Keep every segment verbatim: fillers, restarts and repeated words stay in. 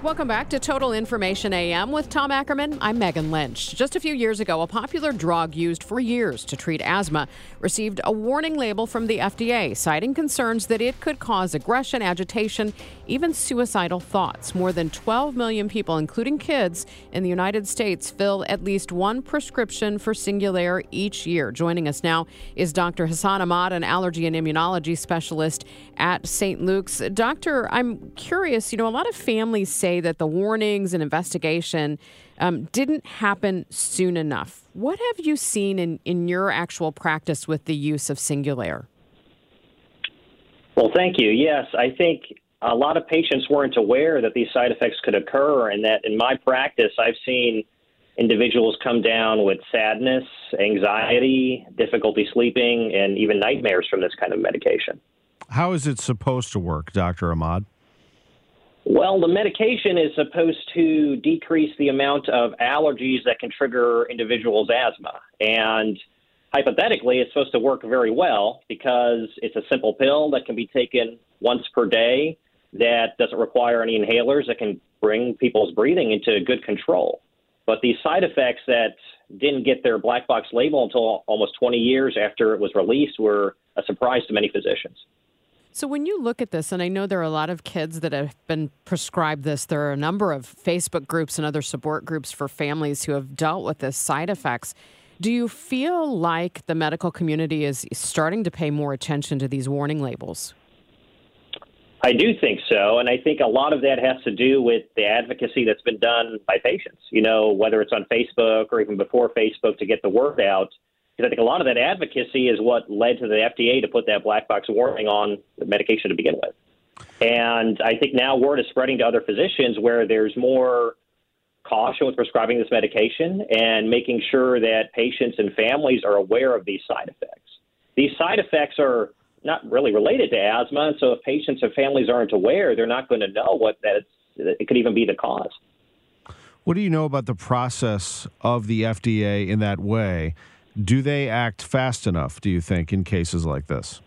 Welcome back to Total Information A M with Tom Ackerman. I'm Megan Lynch. Just a few years ago, a popular drug used for years to treat asthma received a warning label from the F D A, citing concerns that it could cause aggression, agitation, even suicidal thoughts. More than twelve million people, including kids, in the United States fill at least one prescription for Singulair each year. Joining us now is Doctor Hassan Ahmad, an allergy and immunology specialist at Saint Luke's. Doctor, I'm curious, you know, a lot of families say that the warnings and investigation um, didn't happen soon enough. What have you seen in, in your actual practice with the use of Singulair? Well, thank you. Yes, I think a lot of patients weren't aware that these side effects could occur, and that in my practice, I've seen individuals come down with sadness, anxiety, difficulty sleeping, and even nightmares from this kind of medication. How is it supposed to work, Doctor Ahmad? Well, the medication is supposed to decrease the amount of allergies that can trigger individuals' asthma. And hypothetically, it's supposed to work very well because it's a simple pill that can be taken once per day that doesn't require any inhalers, that can bring people's breathing into good control. But these side effects that didn't get their black box label until almost twenty years after it was released were a surprise to many physicians. So when you look at this, and I know there are a lot of kids that have been prescribed this, there are a number of Facebook groups and other support groups for families who have dealt with this side effects. Do you feel like the medical community is starting to pay more attention to these warning labels? I do think so, and I think a lot of that has to do with the advocacy that's been done by patients, you know, whether it's on Facebook or even before Facebook to get the word out. Because I think a lot of that advocacy is what led to the F D A to put that black box warning on the medication to begin with. And I think now word is spreading to other physicians where there's more caution with prescribing this medication and making sure that patients and families are aware of these side effects. These side effects are not really related to asthma, and so if patients and families aren't aware, they're not going to know what that it could even be the cause. What do you know about the process of the F D A in that way? Do they act fast enough, do you think, in cases like this?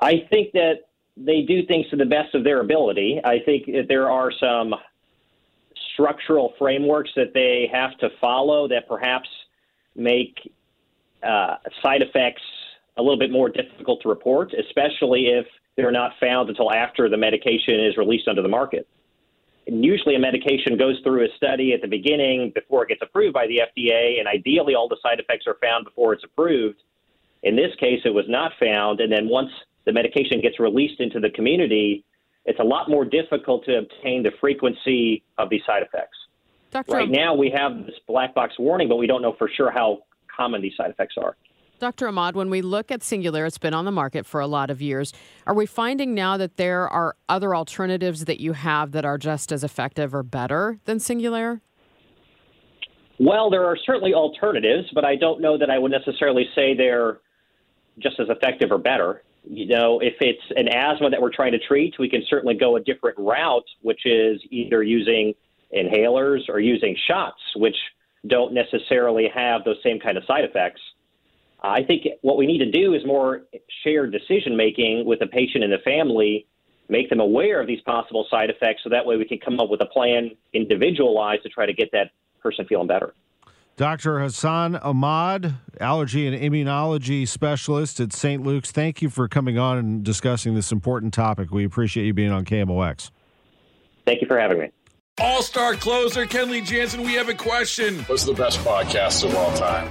I think that they do things to the best of their ability. I think that there are some structural frameworks that they have to follow that perhaps make uh, side effects a little bit more difficult to report, especially if they're not found until after the medication is released onto the market. And usually a medication goes through a study at the beginning before it gets approved by the F D A, and ideally all the side effects are found before it's approved. In this case, it was not found, and then once the medication gets released into the community, it's a lot more difficult to obtain the frequency of these side effects. Doctor Right now we have this black box warning, but we don't know for sure how common these side effects are. Doctor Ahmad, when we look at Singulair, it's been on the market for a lot of years. Are we finding now that there are other alternatives that you have that are just as effective or better than Singulair? Well, there are certainly alternatives, but I don't know that I would necessarily say they're just as effective or better. You know, if it's an asthma that we're trying to treat, we can certainly go a different route, which is either using inhalers or using shots, which don't necessarily have those same kind of side effects. I think what we need to do is more shared decision-making with the patient and the family, make them aware of these possible side effects, so that way we can come up with a plan individualized to try to get that person feeling better. Doctor Hassan Ahmad, allergy and immunology specialist at Saint Luke's, thank you for coming on and discussing this important topic. We appreciate you being on K M O X. Thank you for having me. All-star closer Kenley Jansen, we have a question. What's the best podcast of all time?